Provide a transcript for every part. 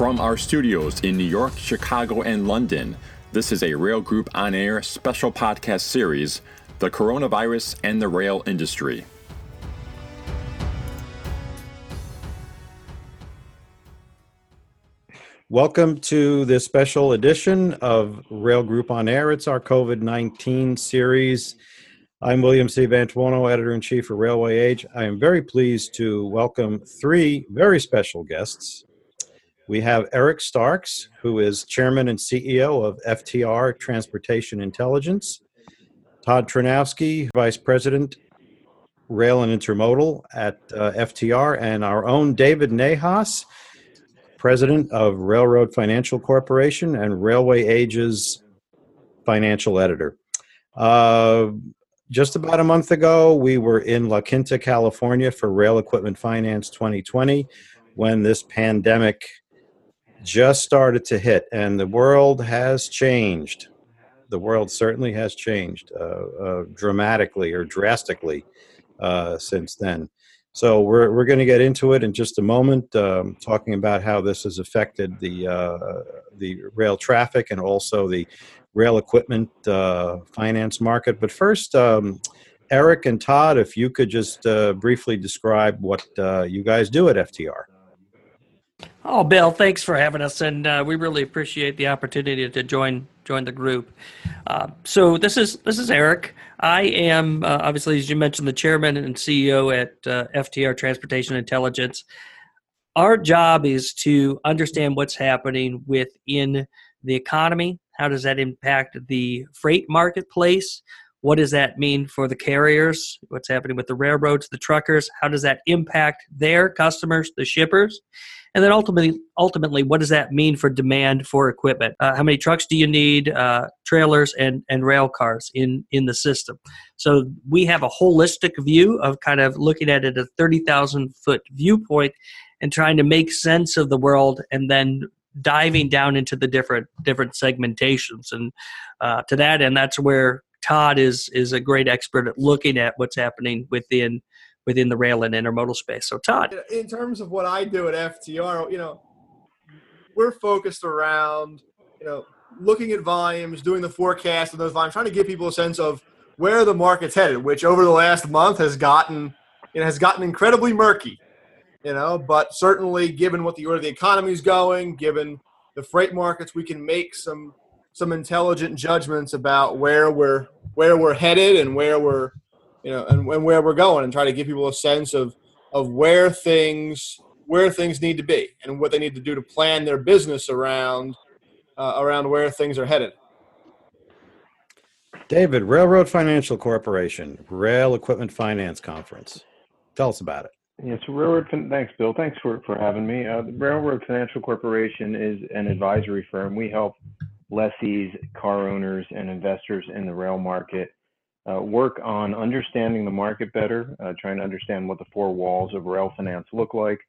From our studios in New York, Chicago, and London, this is a Rail Group On Air special podcast series, The Coronavirus and the Rail Industry. Welcome to this special edition of Rail Group On Air. It's our COVID-19 series. I'm William C. Antuono, Editor-in-Chief for Railway Age. I am very pleased to welcome three very special guests. We have Eric Starks, who is Chairman and CEO of FTR Transportation Intelligence. Todd Tranowski, Vice President, Rail and Intermodal at FTR, and our own David Nahas, President of Railroad Financial Corporation and Railway Age's Financial Editor. Just about a month ago, we were in La Quinta, California for Rail Equipment Finance 2020 when this pandemic just started to hit, and the world has changed. The world certainly has changed dramatically or drastically since then. So we're going to get into it in just a moment, talking about how this has affected the rail traffic and also the rail equipment finance market. But first, Eric and Todd, if you could just briefly describe what you guys do at FTR. Oh, Bill, thanks for having us, and we really appreciate the opportunity to join the group. So this is Eric. I am, obviously, as you mentioned, the Chairman and CEO at FTR Transportation Intelligence. Our job is to understand what's happening within the economy. How does that impact the freight marketplace? What does that mean for the carriers? What's happening with the railroads, the truckers? How does that impact their customers, the shippers? And then ultimately, what does that mean for demand for equipment? How many trucks do you need, trailers and rail cars in the system? So we have a holistic view of kind of looking at it, a 30,000-foot viewpoint, and trying to make sense of the world and then diving down into the different segmentations. And to that end, that's where Todd is a great expert at looking at what's happening within the rail and intermodal space. So Todd. In terms of what I do at FTR, we're focused around, looking at volumes, doing the forecast of those volumes, trying to give people a sense of where the market's headed, which over the last month has gotten incredibly murky, but certainly given what the economy's going, given the freight markets, we can make some intelligent judgments about where we're headed and where we're going, and try to give people a sense of where things need to be and what they need to do to plan their business around where things are headed. David, Railroad Financial Corporation, Rail Equipment Finance Conference. Tell us about it. Yes, thanks, Bill. Thanks for having me. The Railroad Financial Corporation is an advisory firm. We help lessees, car owners, and investors in the rail market work on understanding the market better, trying to understand what the four walls of rail finance look like,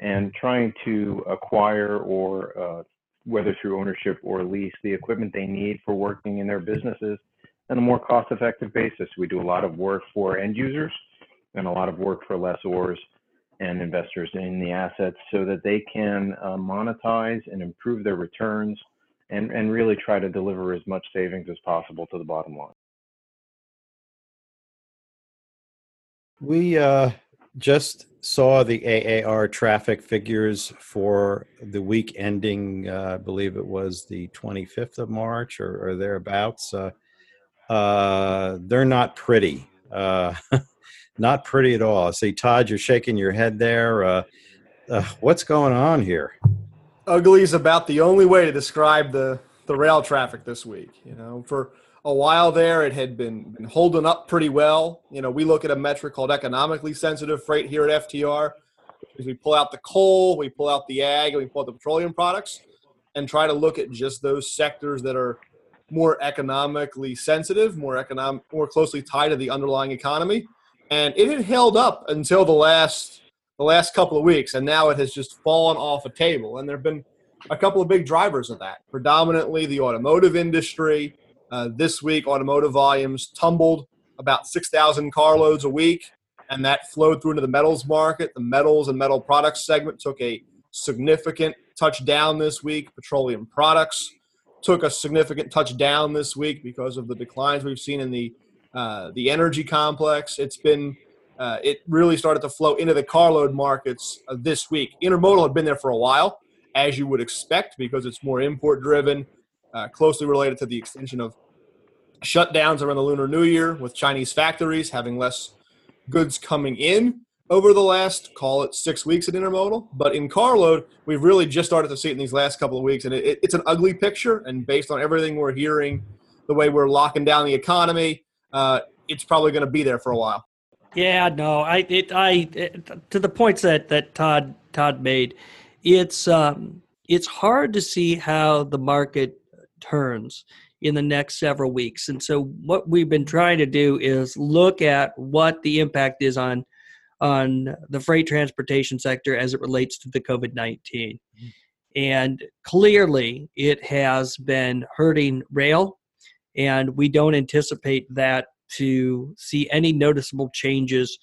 and trying to acquire or whether through ownership or lease, the equipment they need for working in their businesses on a more cost-effective basis. We do a lot of work for end users and a lot of work for lessors and investors in the assets so that they can monetize and improve their returns and really try to deliver as much savings as possible to the bottom line. We just saw the AAR traffic figures for the week ending, I believe it was the 25th of March or thereabouts. They're not pretty. Not pretty at all. See, Todd, you're shaking your head there. What's going on here? Ugly is about the only way to describe the rail traffic this week. For a while there, it had been holding up pretty well. We look at a metric called economically sensitive freight here at FTR. We pull out the coal, we pull out the ag, and we pull out the petroleum products, and try to look at just those sectors that are more economically sensitive, more closely tied to the underlying economy. And it had held up until the last couple of weeks, and now it has just fallen off a table. And there have been a couple of big drivers of that, predominantly the automotive industry. This week, automotive volumes tumbled about 6,000 carloads a week, and that flowed through into the metals market. The metals and metal products segment took a significant touchdown this week. Petroleum products took a significant touchdown this week because of the declines we've seen in the energy complex. It's been it really started to flow into the carload markets this week. Intermodal had been there for a while, as you would expect, because it's more import-driven, closely related to the extension of shutdowns around the Lunar New Year, with Chinese factories having less goods coming in over the last, call it, 6 weeks at intermodal. But in carload, we've really just started to see it in these last couple of weeks, and it's an ugly picture. And based on everything we're hearing, the way we're locking down the economy, it's probably going to be there for a while. Yeah, no, to the points that Todd made, it's hard to see how the market turns in the next several weeks. And so what we've been trying to do is look at what the impact is on the freight transportation sector as it relates to the COVID-19. Mm-hmm. And clearly it has been hurting rail, and we don't anticipate that to see any noticeable changes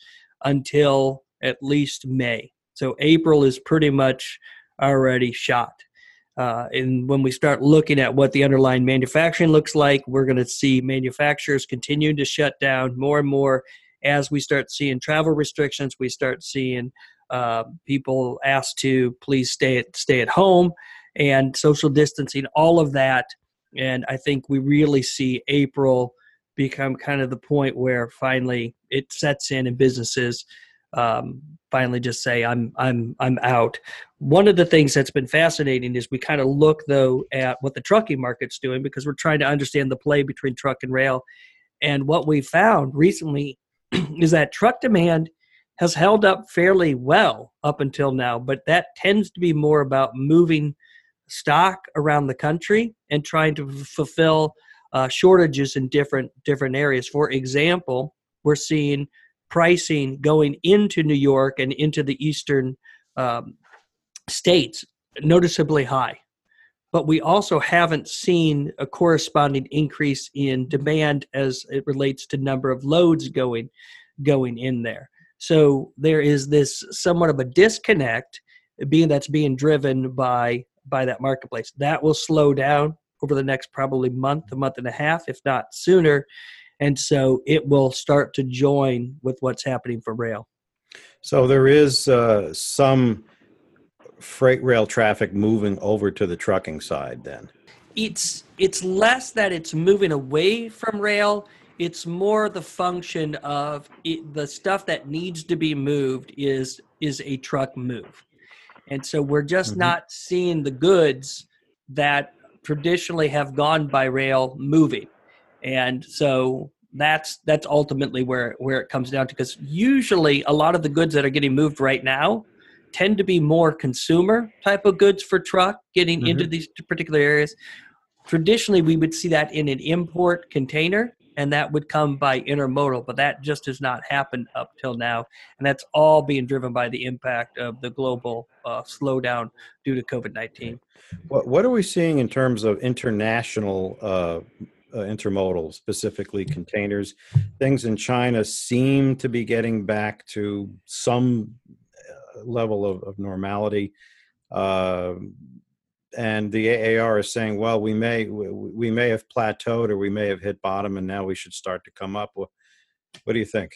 until at least May. So April is pretty much already shot. And when we start looking at what the underlying manufacturing looks like, we're going to see manufacturers continue to shut down more and more as we start seeing travel restrictions. We start seeing people asked to please stay at home and social distancing, all of that. And I think we really see April become kind of the point where finally it sets in and businesses finally just say, I'm out. One of the things that's been fascinating is we kind of look, though, at what the trucking market's doing, because we're trying to understand the play between truck and rail. And what we found recently is that truck demand has held up fairly well up until now, but that tends to be more about moving stock around the country and trying to fulfill shortages in different areas. For example, we're seeing pricing going into New York and into the eastern states noticeably high, but we also haven't seen a corresponding increase in demand as it relates to number of loads going in there. So there is this somewhat of a disconnect that's being driven by that marketplace. That will slow down over the next probably month and a half, if not sooner. And so it will start to join with what's happening for rail. So there is some freight rail traffic moving over to the trucking side then. It's less that it's moving away from rail. It's more the function of it, the stuff that needs to be moved is a truck move. And so we're just not seeing the goods that traditionally have gone by rail moving. And so that's ultimately where it comes down to, because usually a lot of the goods that are getting moved right now tend to be more consumer type of goods for truck getting into these particular areas. Traditionally, we would see that in an import container, and that would come by intermodal, but that just has not happened up till now. And that's all being driven by the impact of the global slowdown due to COVID-19. What are we seeing in terms of international intermodal, specifically containers? Things in China seem to be getting back to some level of normality. And the AAR is saying, well, we may have plateaued, or we may have hit bottom, and now we should start to come up. What do you think?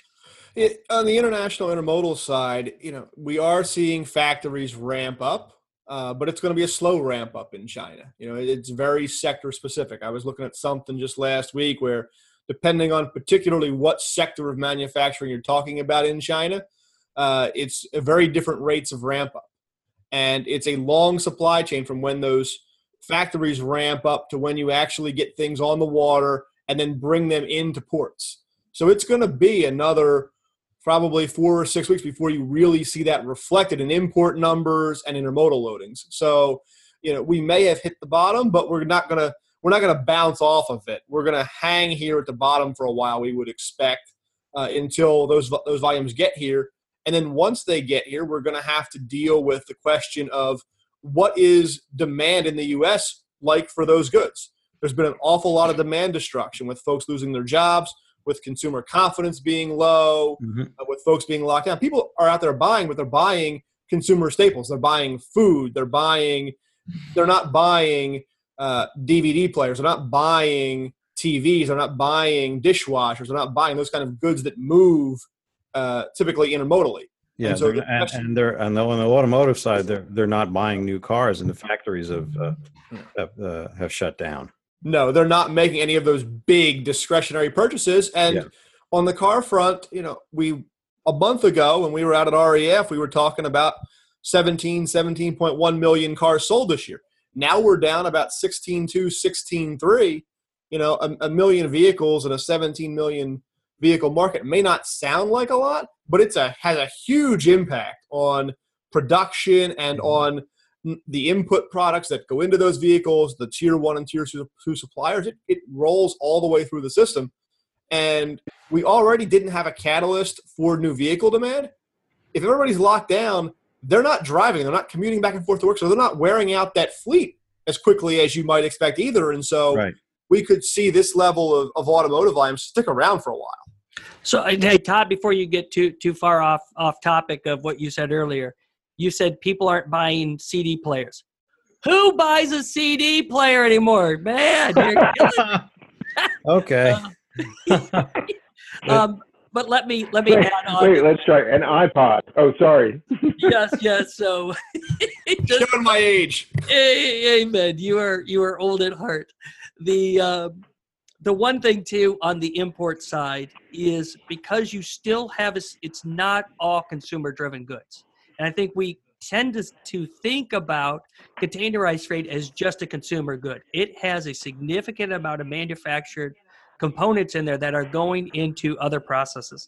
On the international intermodal side, we are seeing factories ramp up, but it's going to be a slow ramp up in China. It's very sector specific. I was looking at something just last week where, depending on particularly what sector of manufacturing you're talking about in China, it's very different rates of ramp up. And it's a long supply chain from when those factories ramp up to when you actually get things on the water and then bring them into ports. So it's going to be another probably 4 or 6 weeks before you really see that reflected in import numbers and intermodal loadings. So, we may have hit the bottom, but we're not going to bounce off of it. We're going to hang here at the bottom for a while, we would expect, until those volumes get here. And then once they get here, we're going to have to deal with the question of what is demand in the U.S. like for those goods. There's been an awful lot of demand destruction, with folks losing their jobs, with consumer confidence being low, with folks being locked down. People are out there buying, but they're buying consumer staples. They're buying food. They're not buying DVD players. They're not buying TVs. They're not buying dishwashers. They're not buying those kind of goods that move typically intermodally. Yeah, and, so on the automotive side, they're not buying new cars, and the factories have shut down. No, they're not making any of those big discretionary purchases. And on the car front, you know, a month ago when we were out at REF, we were talking about 17.1 million cars sold this year. Now we're down about 16.2, 16.3. You know, a million vehicles in a 17 million vehicle market may not sound like a lot, but it's has a huge impact on production and on the input products that go into those vehicles, the tier one and tier two suppliers. It rolls all the way through the system. And we already didn't have a catalyst for new vehicle demand. If everybody's locked down, they're not driving. They're not commuting back and forth to work. So they're not wearing out that fleet as quickly as you might expect either. And so we could see this level of automotive volume stick around for a while. So, hey, Todd, before you get too far off topic of what you said earlier, you said people aren't buying CD players. Who buys a CD player anymore? Man, you're killing me. Okay. But let me add on. Wait, let's try an iPod. Oh, sorry. yes. So, showing my age. Amen. You are old at heart. The one thing too on the import side is because you still have it's not all consumer driven goods, and I think we tend to think about containerized freight as just a consumer good. It has a significant amount of manufactured components in there that are going into other processes.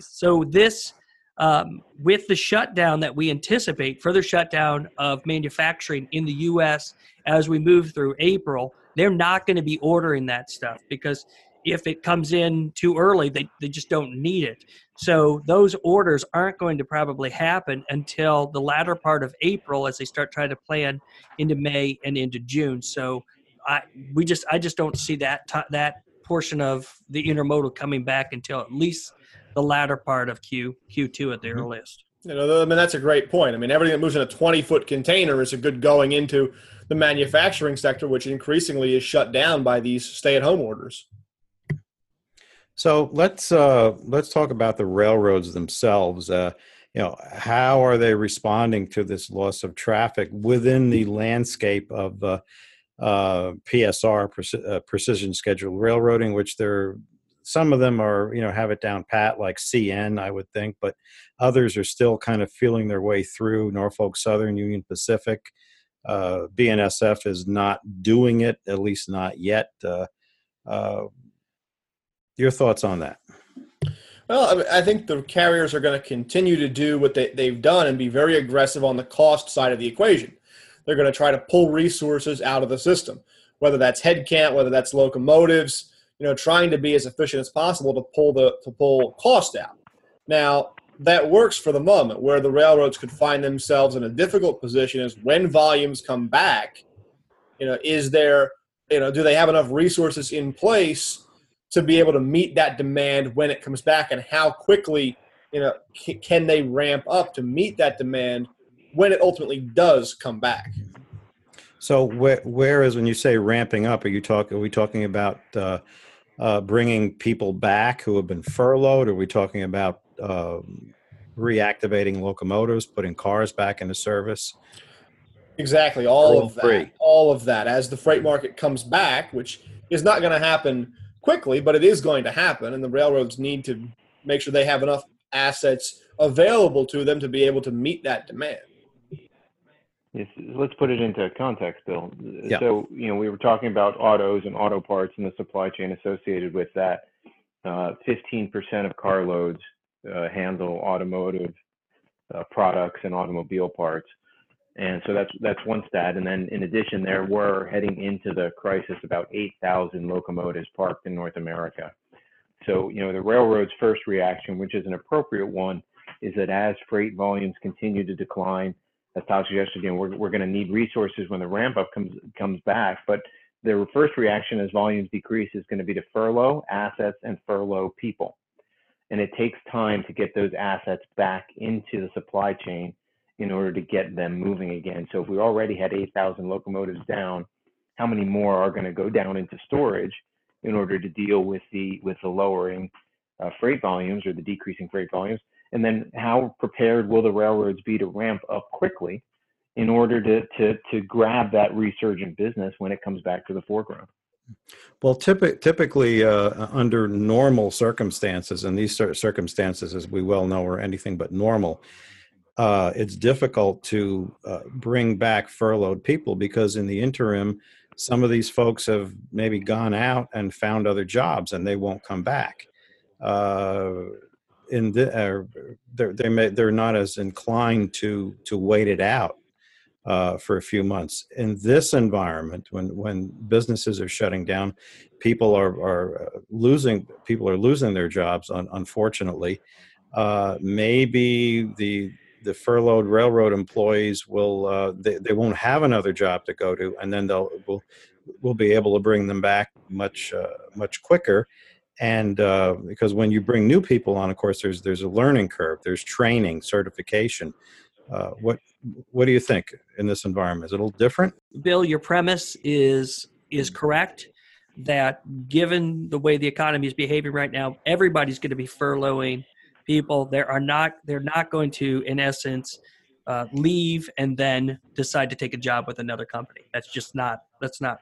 So this, with the shutdown that we anticipate, further shutdown of manufacturing in the U.S. as we move through April, they're not going to be ordering that stuff because if it comes in too early, they just don't need it. So those orders aren't going to probably happen until the latter part of April as they start trying to plan into May and into June. So I just don't see that portion of the intermodal coming back until at least the latter part of Q2 at the earliest. You know, I mean, that's a great point. I mean, everything that moves in a 20-foot container is a good going into the manufacturing sector, which increasingly is shut down by these stay-at-home orders. So let's talk about the railroads themselves. You know, how are they responding to this loss of traffic within the landscape of PSR, precision scheduled railroading, which some of them are, you know, have it down pat like CN, I would think, but others are still kind of feeling their way through. Norfolk Southern, Union Pacific, BNSF is not doing it, at least not yet. Your thoughts on that? Well, I mean, I think the carriers are going to continue to do what they've done and be very aggressive on the cost side of the equation. They're going to try to pull resources out of the system, whether that's headcount, whether that's locomotives, you know, trying to be as efficient as possible to pull cost out. Now, that works for the moment. Where the railroads could find themselves in a difficult position is when volumes come back, you know, do they have enough resources in place to be able to meet that demand when it comes back, and how quickly, you know, can they ramp up to meet that demand when it ultimately does come back? So where is, when you say ramping up, are we talking about bringing people back who have been furloughed? Are we talking about reactivating locomotives, putting cars back into service? Exactly, all of that. As the freight market comes back, which is not going to happen quickly, but it is going to happen, and the railroads need to make sure they have enough assets available to them to be able to meet that demand. Yes, let's put it into context, Bill. Yeah. So, you know, we were talking about autos and auto parts and the supply chain associated with that. 15% of carloads handle automotive products and automobile parts. And so that's one stat. And then in addition, there were, heading into the crisis, about 8,000 locomotives parked in North America. So, you know, the railroad's first reaction, which is an appropriate one, is that as freight volumes continue to decline, as Todd suggested, you know, we're going to need resources when the ramp up comes back. But their first reaction as volumes decrease is going to be to furlough assets and furlough people. And it takes time to get those assets back into the supply chain in order to get them moving again. So if we already had 8,000 locomotives down, how many more are going to go down into storage in order to deal with the lowering freight volumes or the decreasing freight volumes? And then how prepared will the railroads be to ramp up quickly in order to grab that resurgent business when it comes back to the foreground? Well, typically under normal circumstances, and these circumstances, as we well know, are anything but normal, it's difficult to bring back furloughed people, because in the interim, some of these folks have maybe gone out and found other jobs and they won't come back. They're not as inclined to wait it out for a few months. In this environment, when businesses are shutting down, people are losing their jobs. Unfortunately, maybe the furloughed railroad employees will they won't have another job to go to, and then we'll be able to bring them back much quicker. And because when you bring new people on, of course, there's a learning curve, there's training, certification. What do you think in this environment? Is it a little different? Bill, your premise is correct, that given the way the economy is behaving right now, everybody's going to be furloughing people. They're not going to, in essence, leave and then decide to take a job with another company. That's not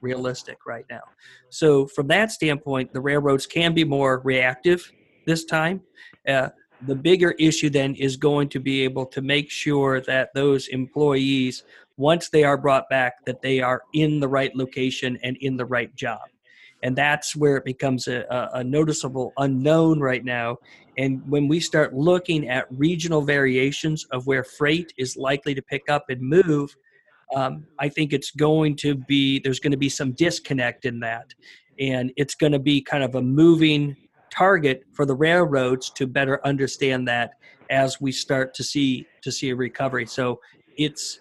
realistic right now. So from that standpoint, the railroads can be more reactive this time. The bigger issue then is going to be able to make sure that those employees, once they are brought back, that they are in the right location and in the right job. And that's where it becomes a noticeable unknown right now. And when we start looking at regional variations of where freight is likely to pick up and move, I think there's going to be some disconnect in that. And it's going to be kind of a moving target for the railroads to better understand that as we start to see a recovery. So it's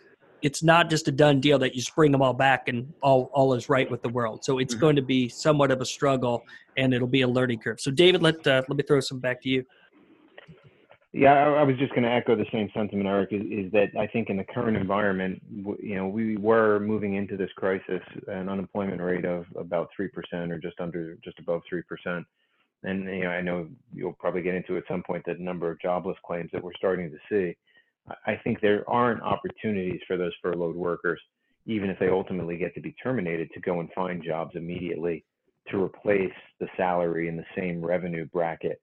not just a done deal that you spring them all back and all is right with the world. So it's going to be somewhat of a struggle, and it'll be a learning curve. So David, let me throw some back to you. Yeah, I was just going to echo the same sentiment, Eric, is that I think in the current environment, we were moving into this crisis an unemployment rate of about 3% or just above 3%. And I know you'll probably get into at some point the number of jobless claims that we're starting to see. I think there aren't opportunities for those furloughed workers, even if they ultimately get to be terminated, to go and find jobs immediately to replace the salary in the same revenue bracket.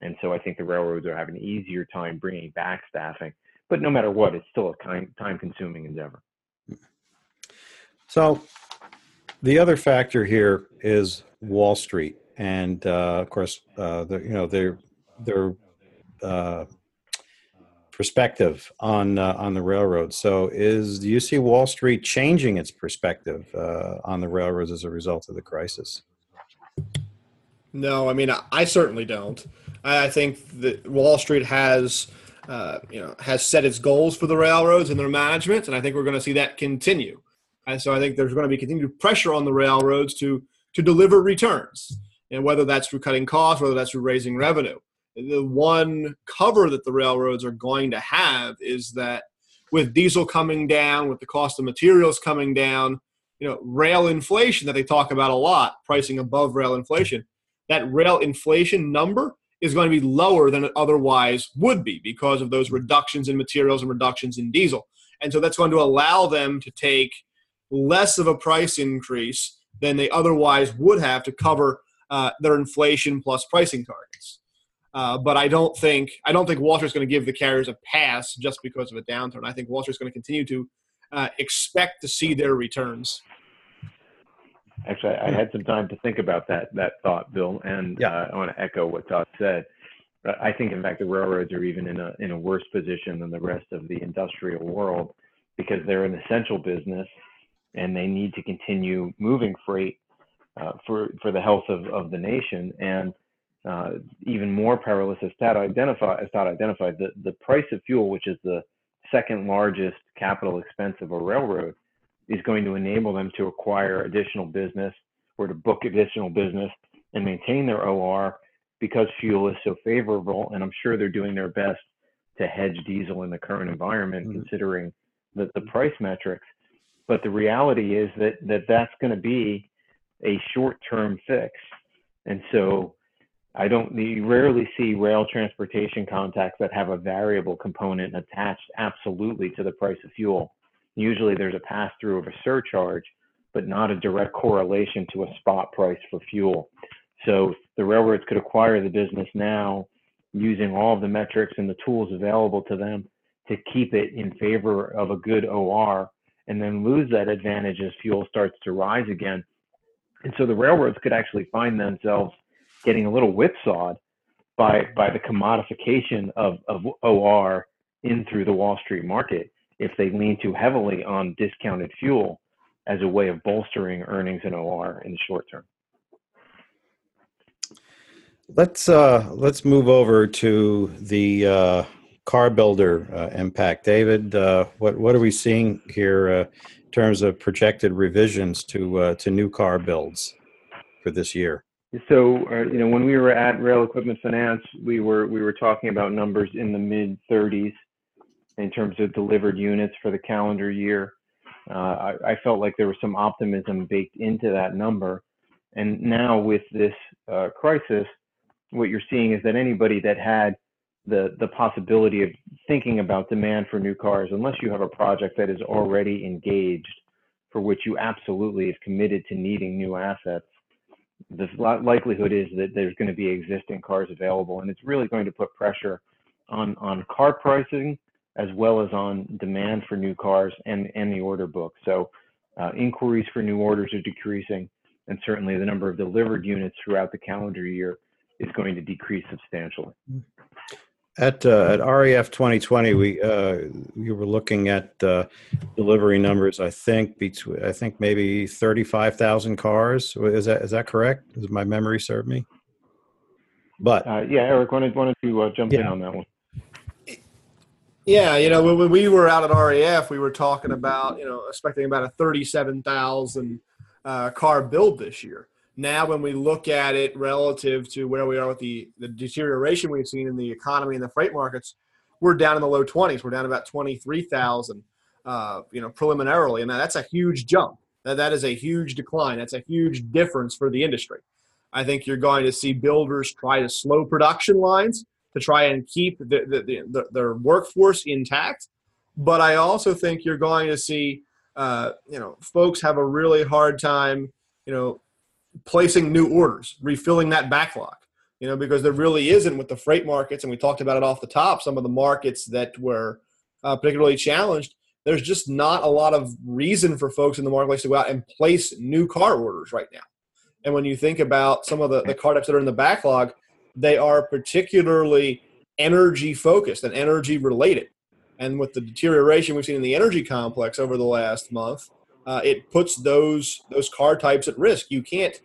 And so I think the railroads are having an easier time bringing back staffing. But no matter what, it's still a time-consuming endeavor. So the other factor here is Wall Street. And of course, their perspective on the railroad. So, do you see Wall Street changing its perspective on the railroads as a result of the crisis? No, I mean, I certainly don't. I think that Wall Street has set its goals for the railroads and their management, and I think we're going to see that continue. And so, I think there's going to be continued pressure on the railroads to deliver returns. And whether that's through cutting costs, whether that's through raising revenue. The one cover that the railroads are going to have is that with diesel coming down, with the cost of materials coming down, rail inflation that they talk about a lot, pricing above rail inflation, that rail inflation number is going to be lower than it otherwise would be because of those reductions in materials and reductions in diesel. And so that's going to allow them to take less of a price increase than they otherwise would have to cover their inflation plus pricing targets. But I don't think Wall Street's going to give the carriers a pass just because of a downturn. I think Wall Street's going to continue to expect to see their returns. Actually, I had some time to think about that thought, Bill, and yeah. I want to echo what Todd said. I think, in fact, the railroads are even in a worse position than the rest of the industrial world because they're an essential business and they need to continue moving freight for the health of the nation. And even more perilous, as Todd identified, the price of fuel, which is the second largest capital expense of a railroad, is going to enable them to acquire additional business or to book additional business and maintain their OR because fuel is so favorable. And I'm sure they're doing their best to hedge diesel in the current environment, considering the price metrics. But the reality is that, that's going to be a short-term fix. And so you rarely see rail transportation contracts that have a variable component attached absolutely to the price of fuel. Usually there's a pass-through of a surcharge, but not a direct correlation to a spot price for fuel. So the railroads could acquire the business now using all of the metrics and the tools available to them to keep it in favor of a good OR, and then lose that advantage as fuel starts to rise again. And so the railroads could actually find themselves getting a little whipsawed by the commodification of OR in through the Wall Street market if they lean too heavily on discounted fuel as a way of bolstering earnings in OR in the short term. Let's move over to the car builder impact. David, what are we seeing here in terms of projected revisions to new car builds for this year? So when we were at Rail Equipment Finance, we were talking about numbers in the mid 30s in terms of delivered units for the calendar year. I felt like there was some optimism baked into that number, and now with this crisis, what you're seeing is that anybody that had the possibility of thinking about demand for new cars, unless you have a project that is already engaged for which you absolutely have committed to needing new assets, the likelihood is that there's going to be existing cars available, and it's really going to put pressure on car pricing as well as on demand for new cars and the order book. So inquiries for new orders are decreasing, and certainly the number of delivered units throughout the calendar year is going to decrease substantially. At REF 2020, we were looking at delivery numbers. I think maybe 35,000 cars. Is that correct? Does my memory serve me? But Eric, wanted to jump in on that one. Yeah, when we were out at RAF, we were talking about, expecting about a 37,000 car build this year. Now, when we look at it relative to where we are with the deterioration we've seen in the economy and the freight markets, we're down in the low 20s. We're down about 23,000, preliminarily. And that's a huge jump. That is a huge decline. That's a huge difference for the industry. I think you're going to see builders try to slow production lines to try and keep their workforce intact. But I also think you're going to see, folks have a really hard time, placing new orders, refilling that backlog, because there really isn't with the freight markets. And we talked about it off the top, some of the markets that were particularly challenged. There's just not a lot of reason for folks in the marketplace to go out and place new car orders right now. And when you think about some of the car types that are in the backlog, they are particularly energy focused and energy related. And with the deterioration we've seen in the energy complex over the last month, it puts those car types at risk. You can't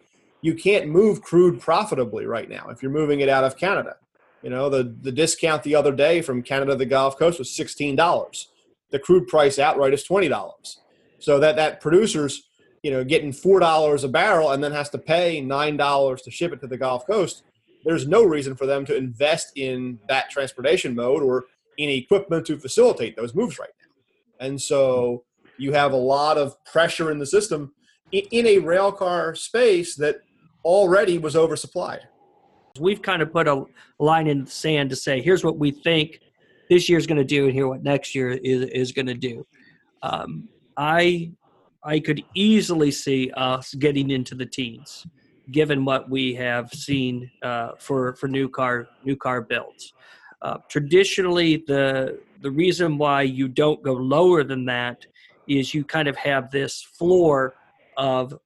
move crude profitably right now if you're moving it out of Canada. The discount the other day from Canada to the Gulf Coast was $16. The crude price outright is $20. So that producers, getting $4 a barrel and then has to pay $9 to ship it to the Gulf Coast. There's no reason for them to invest in that transportation mode or in equipment to facilitate those moves right now. And so you have a lot of pressure in the system in a rail car space that already was oversupplied. We've kind of put a line in the sand to say, here's what we think this year's going to do and here's what next year is going to do. I could easily see us getting into the teens, given what we have seen for new car builds. Traditionally, the reason why you don't go lower than that is you kind of have this floor of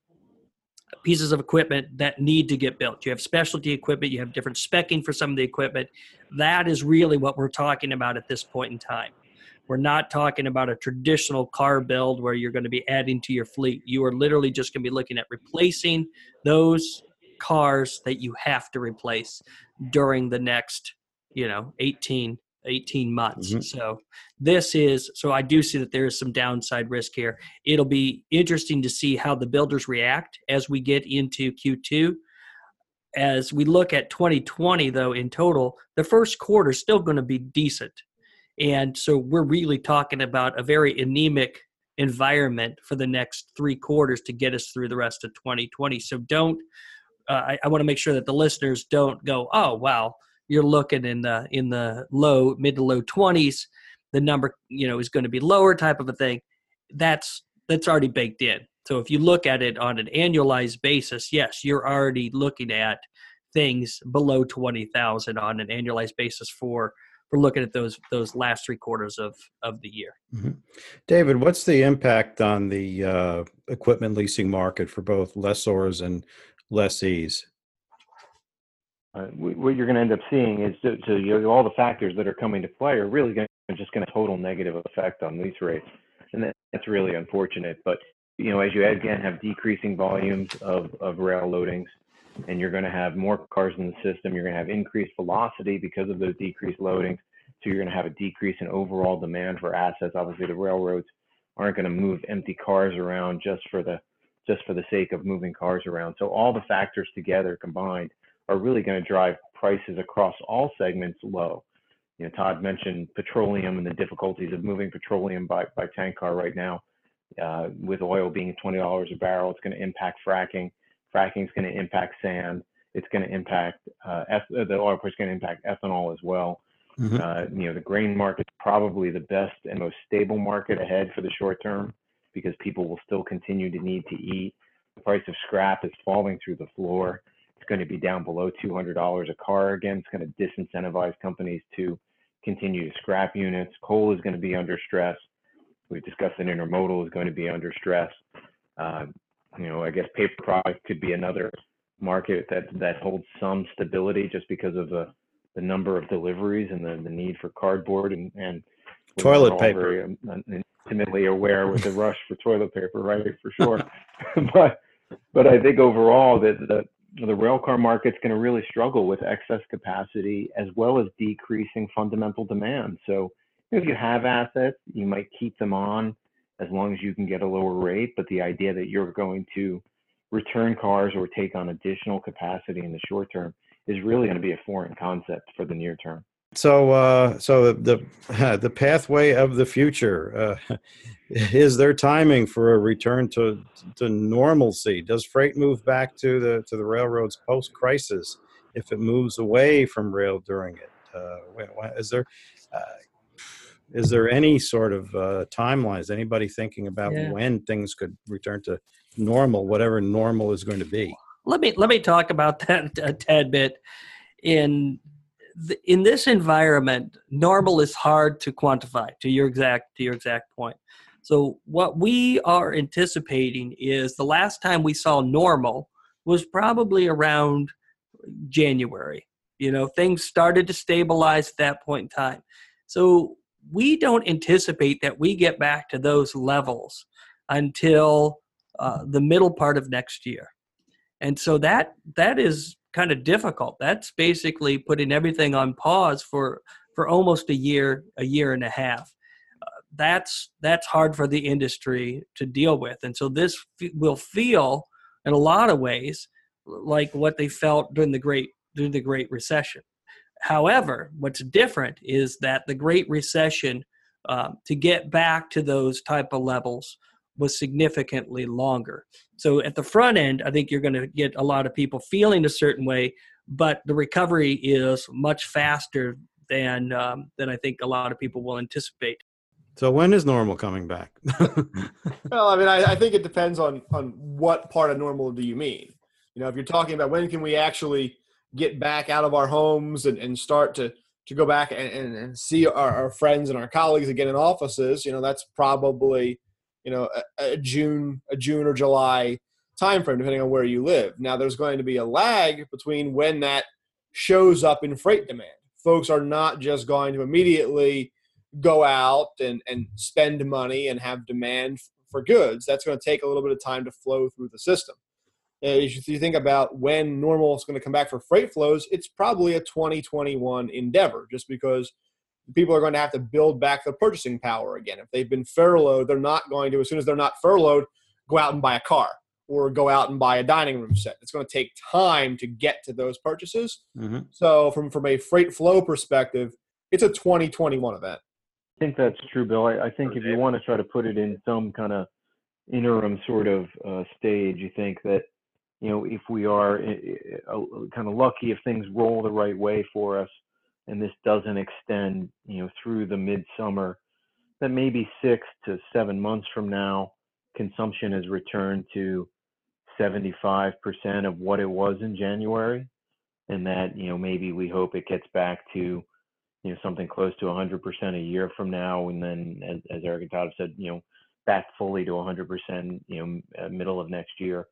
pieces of equipment that need to get built. You have specialty equipment, you have different speccing for some of the equipment. That is really what we're talking about at this point in time. We're not talking about a traditional car build where you're going to be adding to your fleet. You are literally just going to be looking at replacing those cars that you have to replace during the next, 18 months. Mm-hmm. So I do see that there is some downside risk here. It'll be interesting to see how the builders react as we get into Q2. As we look at 2020, though, in total, the first quarter is still going to be decent. And so we're really talking about a very anemic environment for the next three quarters to get us through the rest of 2020. So don't, I want to make sure that the listeners don't go, oh, wow, you're looking in the low, mid to low 20s. The number, is going to be lower type of a thing. That's already baked in. So if you look at it on an annualized basis, yes, you're already looking at things below 20,000 on an annualized basis for looking at those last three quarters of the year. Mm-hmm. David, what's the impact on the equipment leasing market for both lessors and lessees? What you're going to end up seeing is all the factors that are coming to play are really going to total negative effect on lease rates. And that's really unfortunate. But, as you again have decreasing volumes of rail loadings, and you're going to have more cars in the system, you're going to have increased velocity because of those decreased loadings. So you're going to have a decrease in overall demand for assets. Obviously, the railroads aren't going to move empty cars around just for the sake of moving cars around. So all the factors together combined are really going to drive prices across all segments low. Todd mentioned petroleum and the difficulties of moving petroleum by tank car right now. With oil being $20 a barrel, it's going to impact fracking. Fracking is going to impact sand. It's going to impact the oil price. Is going to impact ethanol as well. Mm-hmm. The grain market is probably the best and most stable market ahead for the short term because people will still continue to need to eat. The price of scrap is falling through the floor. It's going to be down below $200 a car again. It's going to disincentivize companies to continue to scrap units. Coal is going to be under stress. We've discussed that intermodal is going to be under stress. I guess paper product could be another market that holds some stability just because of the number of deliveries and the need for cardboard and toilet paper. Very, intimately aware with the rush for toilet paper, right? For sure. but I think overall that the railcar market's going to really struggle with excess capacity as well as decreasing fundamental demand. So if you have assets, you might keep them on as long as you can get a lower rate. But the idea that you're going to return cars or take on additional capacity in the short term is really going to be a foreign concept for the near term. So the pathway of the future, is there timing for a return to normalcy? Does freight move back to the railroads post-crisis if it moves away from rail during it? Is there any sort of timelines? Anybody thinking about when things could return to normal, whatever normal is going to be? Let me talk about that a tad bit. In this environment, normal is hard to quantify. To your exact point. So what we are anticipating is the last time we saw normal was probably around January. Things started to stabilize at that point in time. So we don't anticipate that we get back to those levels until the middle part of next year. And so that is kind of difficult. That's basically putting everything on pause for almost a year and a half. That's hard for the industry to deal with. And so this will feel in a lot of ways like what they felt during the Great Recession. However, what's different is that the Great Recession, to get back to those type of levels, was significantly longer. So at the front end, I think you're going to get a lot of people feeling a certain way, but the recovery is much faster than I think a lot of people will anticipate. So when is normal coming back? Well, I think it depends on what part of normal do you mean. If you're talking about when can we actually get back out of our homes and start to go back and see our friends and our colleagues again in offices, that's probably a June or July timeframe, depending on where you live. Now, there's going to be a lag between when that shows up in freight demand. Folks are not just going to immediately go out and spend money and have demand for goods. That's going to take a little bit of time to flow through the system. If you think about when normal is going to come back for freight flows, it's probably a 2021 endeavor, just because people are going to have to build back their purchasing power again. If they've been furloughed, they're not going to, as soon as they're not furloughed, go out and buy a car or go out and buy a dining room set. It's going to take time to get to those purchases. Mm-hmm. So from a freight flow perspective, it's a 2021 event. think that's true, Bill. I think if you want to try to put it in some kind of interim sort of stage, you think that, you know, if we are kind of lucky, if things roll the right way for us, and this doesn't extend, you know, through the midsummer, that maybe 6 to 7 months from now, consumption has returned to 75% of what it was in January, and that, you know, maybe we hope it gets back to, you know, something close to 100% a year from now, and then, as Eric and Todd have said, you know, back fully to 100%, you know, middle of next year.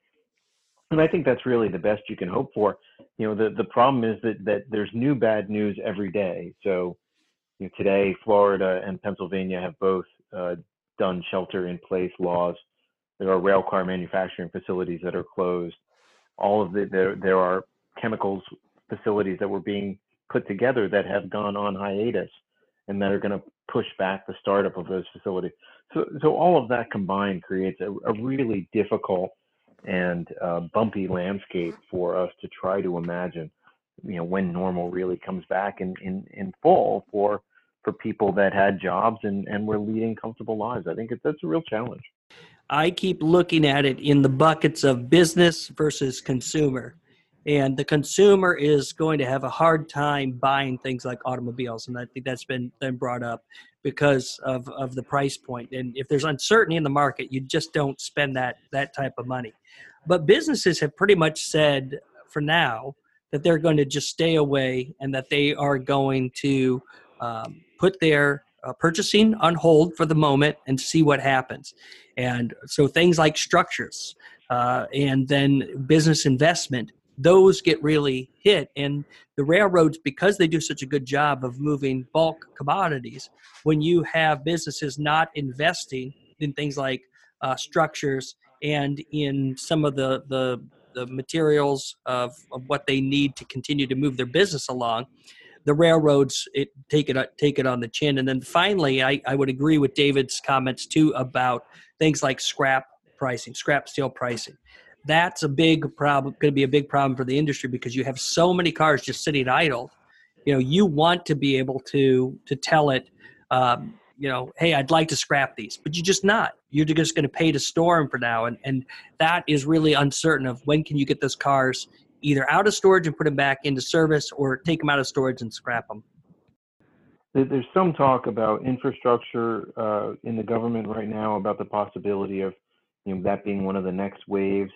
And I think that's really the best you can hope for. You know, the problem is that there's new bad news every day. So, you know, today, Florida and Pennsylvania have both done shelter-in-place laws. There are rail car manufacturing facilities that are closed. There are chemicals facilities that were being put together that have gone on hiatus and that are going to push back the startup of those facilities. So all of that combined creates a really difficult and bumpy landscape for us to try to imagine, you know, when normal really comes back in full for people that had jobs and were leading comfortable lives. I think that's a real challenge. I keep looking at it in the buckets of business versus consumer. And the consumer is going to have a hard time buying things like automobiles. And I think that's been brought up because of the price point. And if there's uncertainty in the market, you just don't spend that type of money. But businesses have pretty much said for now that they're going to just stay away and that they are going to put their purchasing on hold for the moment and see what happens. And so things like structures and then business investment, those get really hit. And the railroads, because they do such a good job of moving bulk commodities, when you have businesses not investing in things like structures and in some of the materials of what they need to continue to move their business along, the railroads take it on the chin. And then finally, I would agree with David's comments too about things like scrap steel pricing. That's a big problem, going to be a big problem for the industry because you have so many cars just sitting idle. You know, you want to be able to tell it, you know, hey, I'd like to scrap these, but you're just not. You're just going to pay to store them for now. And that is really uncertain of when can you get those cars either out of storage and put them back into service or take them out of storage and scrap them. There's some talk about infrastructure in the government right now about the possibility of, you know, that being one of the next waves.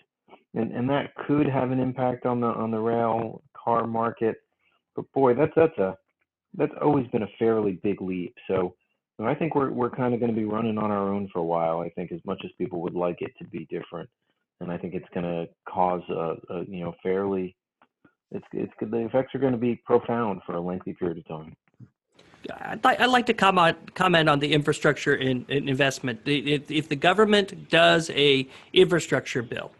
And that could have an impact on the rail car market, but boy, that's always been a fairly big leap. So, you know, I think we're kind of going to be running on our own for a while. I think as much as people would like it to be different, and I think it's going to cause a you know, fairly, the effects are going to be profound for a lengthy period of time. I'd like to comment on the infrastructure in investment. If the government does a infrastructure bill,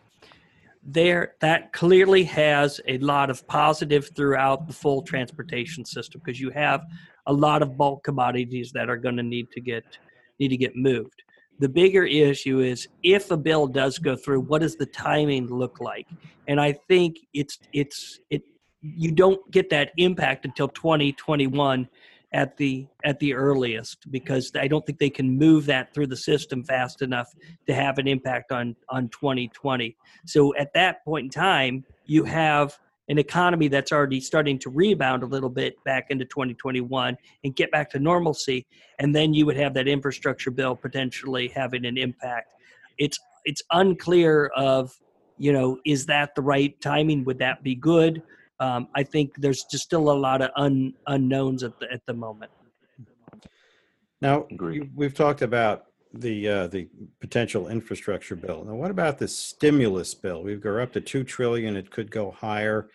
that clearly has a lot of positive throughout the full transportation system because you have a lot of bulk commodities that are going to need to get moved. The bigger issue is if a bill does go through, what does the timing look like? And I think you don't get that impact until 2021. At the earliest, because I don't think they can move that through the system fast enough to have an impact on 2020. So at that point in time, you have an economy that's already starting to rebound a little bit back into 2021 and get back to normalcy, and then you would have that infrastructure bill potentially having an impact. It's unclear of, you know, is that the right timing? Would that be good? I think there's just still a lot of unknowns at the moment. Now, we've talked about the potential infrastructure bill. Now, what about the stimulus bill? We've got up to $2 trillion. It could go higher.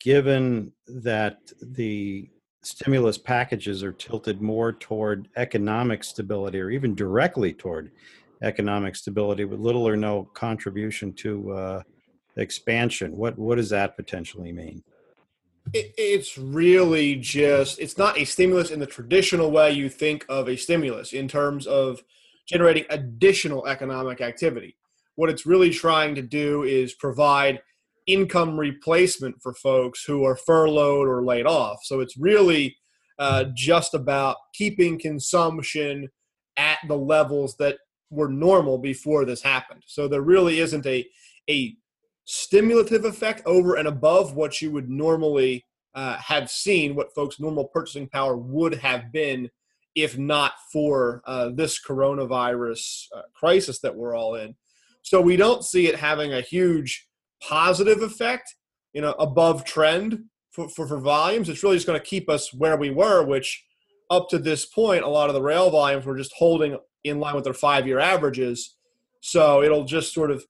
Given that the stimulus packages are tilted more toward economic stability or even directly toward economic stability with little or no contribution to expansion. What does that potentially mean? It's really just, it's not a stimulus in the traditional way you think of a stimulus in terms of generating additional economic activity. What it's really trying to do is provide income replacement for folks who are furloughed or laid off. So it's really just about keeping consumption at the levels that were normal before this happened. So there really isn't a stimulative effect over and above what you would normally have seen, what folks' normal purchasing power would have been if not for this coronavirus crisis that we're all in. So we don't see it having a huge positive effect, you know, above trend for volumes. It's really just going to keep us where we were, which up to this point, a lot of the rail volumes were just holding in line with their five-year averages. So it'll just sort of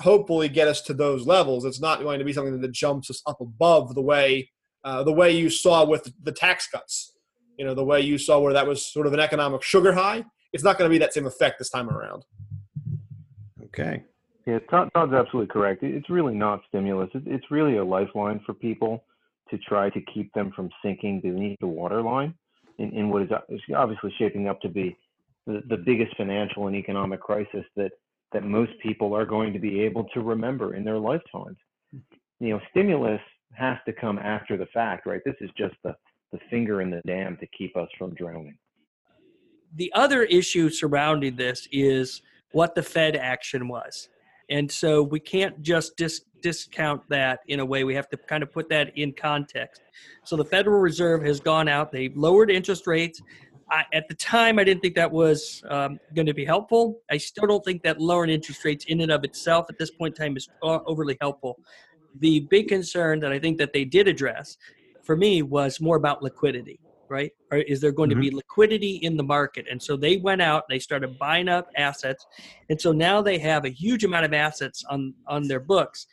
hopefully get us to those levels. It's not going to be something that jumps us up above the way you saw with the tax cuts. You know, the way you saw where that was sort of an economic sugar high, it's not going to be that same effect this time around. Okay. Yeah, Todd's absolutely correct. It's really not stimulus. It's really a lifeline for people to try to keep them from sinking beneath the waterline in what is obviously shaping up to be the biggest financial and economic crisis that most people are going to be able to remember in their lifetimes. You know, stimulus has to come after the fact, right? This is just the finger in the dam to keep us from drowning. The other issue surrounding this is what the Fed action was. And so we can't just discount that in a way. We have to kind of put that in context. So the Federal Reserve has gone out. They lowered interest rates. At the time, I didn't think that was going to be helpful. I still don't think that lowering interest rates in and of itself at this point in time is overly helpful. The big concern that I think that they did address for me was more about liquidity, right? Or is there going to be liquidity in the market? And so they went out and they started buying up assets. And so now they have a huge amount of assets on their books.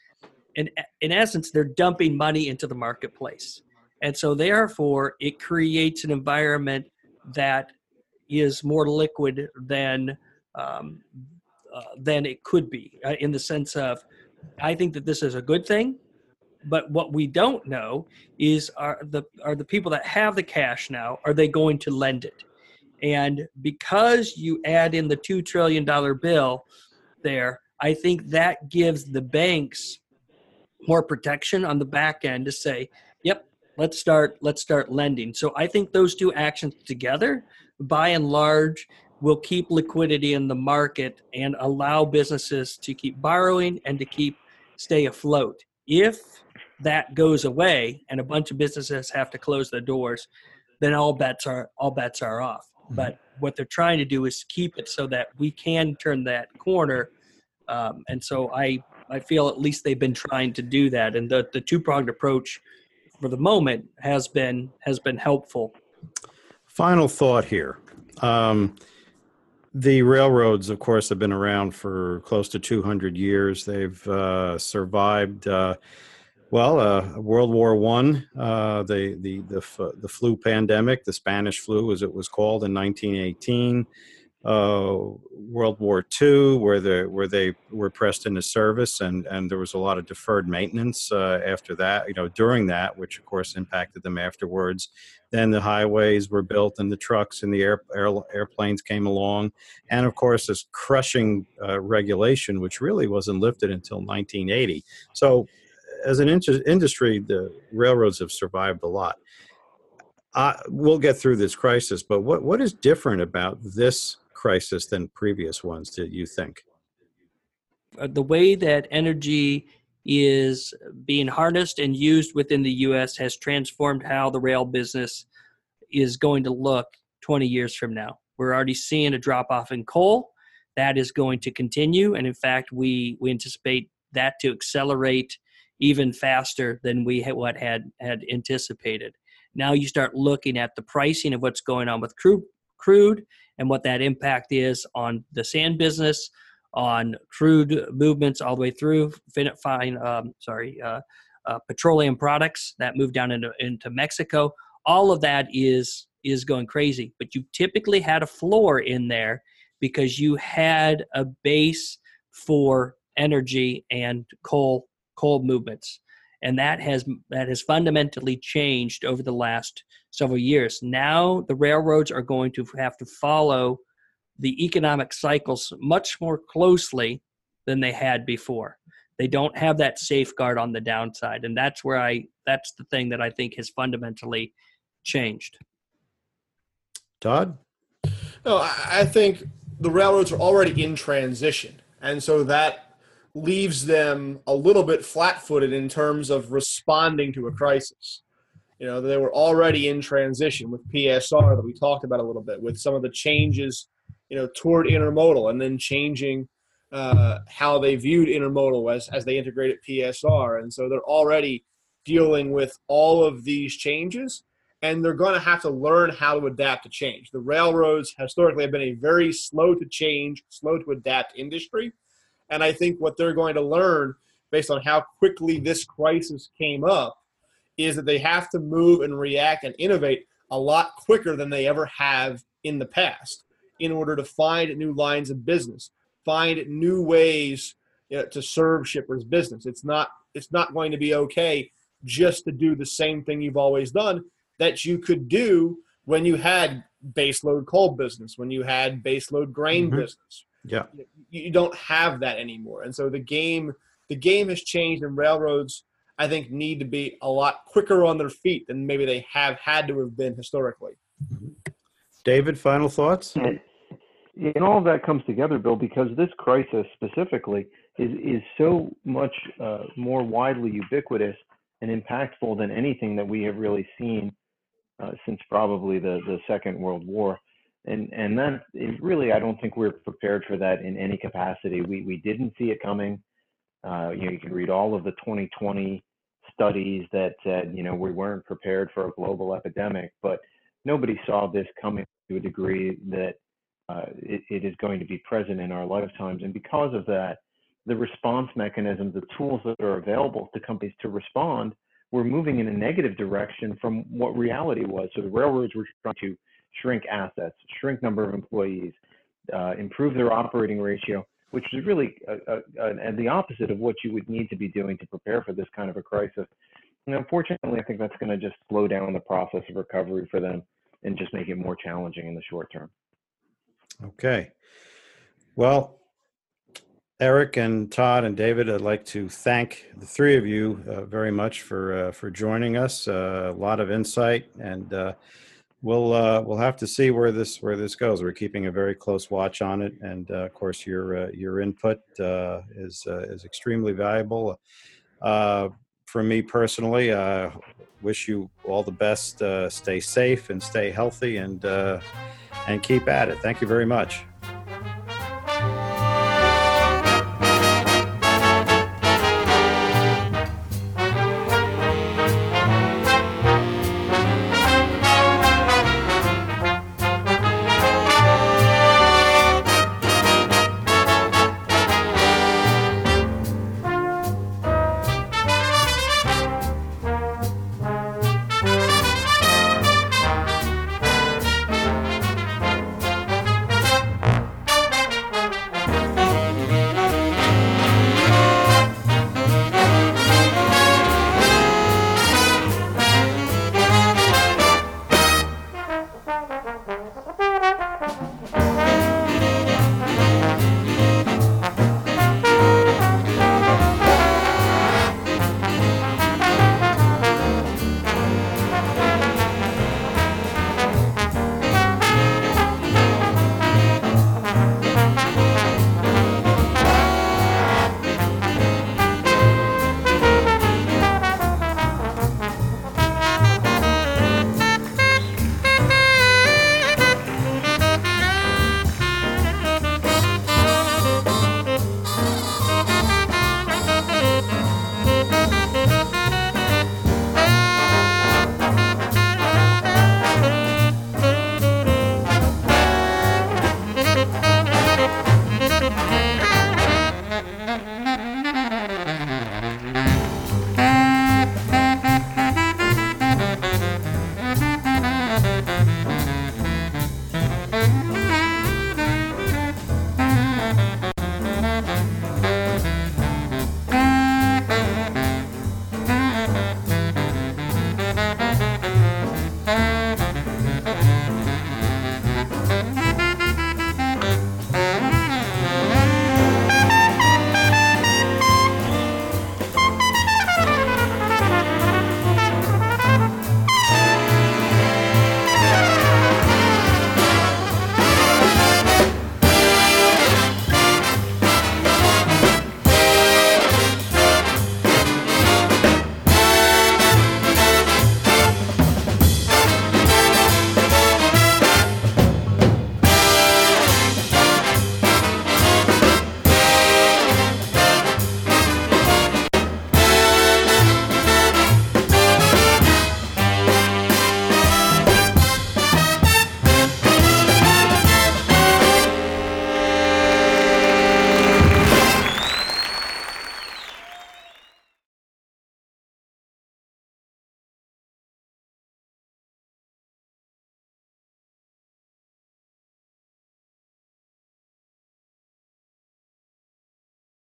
And in essence, they're dumping money into the marketplace. And so therefore, it creates an environment that is more liquid than it could be, in the sense of, I think that this is a good thing. But what we don't know is, are the people that have the cash now, are they going to lend it? And because you add in the $2 trillion bill there, I think that gives the banks more protection on the back end to say, yep, let's start lending. So I think those two actions together, by and large, will keep liquidity in the market and allow businesses to keep borrowing and to stay afloat. If that goes away and a bunch of businesses have to close their doors, then all bets are off. But what they're trying to do is keep it so that we can turn that corner. And so I feel at least they've been trying to do that. And the two-pronged approach for the moment has been helpful. Final thought here. The railroads, of course, have been around for close to 200 years. They've survived, World War I, the flu pandemic, the Spanish flu, as it was called, in 1918. World War II, where they were pressed into service, and there was a lot of deferred maintenance after that. You know, during that, which of course impacted them afterwards. Then the highways were built, and the trucks and the airplanes came along, and of course this crushing regulation, which really wasn't lifted until 1980. So, as an industry, the railroads have survived a lot. We'll get through this crisis, but what is different about this crisis than previous ones, do you think? The way that energy is being harnessed and used within the U.S. has transformed how the rail business is going to look 20 years from now. We're already seeing a drop-off in coal. That is going to continue, and in fact, we anticipate that to accelerate even faster than we had anticipated. Now you start looking at the pricing of what's going on with crude and what that impact is on the sand business, on crude movements all the way through petroleum products that move down into Mexico. All of that is going crazy. But you typically had a floor in there because you had a base for energy and coal movements, and that has fundamentally changed over the last several years. Now the railroads are going to have to follow the economic cycles much more closely than they had before. They don't have that safeguard on the downside, and that's the thing that I think has fundamentally changed. Todd? No, I think the railroads are already in transition. And so that leaves them a little bit flat-footed in terms of responding to a crisis. You know, they were already in transition with PSR that we talked about a little bit, with some of the changes, you know, toward intermodal, and then changing how they viewed intermodal as they integrated PSR. And so they're already dealing with all of these changes, and they're going to have to learn how to adapt to change. The railroads historically have been a very slow to change, slow to adapt industry. And I think what they're going to learn based on how quickly this crisis came up is that they have to move and react and innovate a lot quicker than they ever have in the past in order to find new lines of business, find new ways, you know, to serve shippers' business. It's not going to be okay just to do the same thing you've always done that you could do when you had baseload coal business, when you had baseload grain business. Yeah. You don't have that anymore. And so the game has changed, and railroads, I think, need to be a lot quicker on their feet than maybe they have had to have been historically. David, final thoughts? And all of that comes together, Bill, because this crisis specifically is so much more widely ubiquitous and impactful than anything that we have really seen since probably the Second World War. And that is really, I don't think we're prepared for that in any capacity. We didn't see it coming. You know, you can read all of the 2020 studies that said, you know, we weren't prepared for a global epidemic, but nobody saw this coming to a degree that it is going to be present in our lifetimes. And because of that, the response mechanisms, the tools that are available to companies to respond, were moving in a negative direction from what reality was. So the railroads were trying to shrink assets, shrink number of employees, improve their operating ratio, which is really the opposite of what you would need to be doing to prepare for this kind of a crisis. And unfortunately, I think that's going to just slow down the process of recovery for them and just make it more challenging in the short term. Okay. Well, Eric and Todd and David, I'd like to thank the three of you very much for joining us. A lot of insight, and we'll have to see where this goes. We're keeping a very close watch on it, and of course your input is extremely valuable. For me personally, wish you all the best. Stay safe and stay healthy, and keep at it. Thank you very much.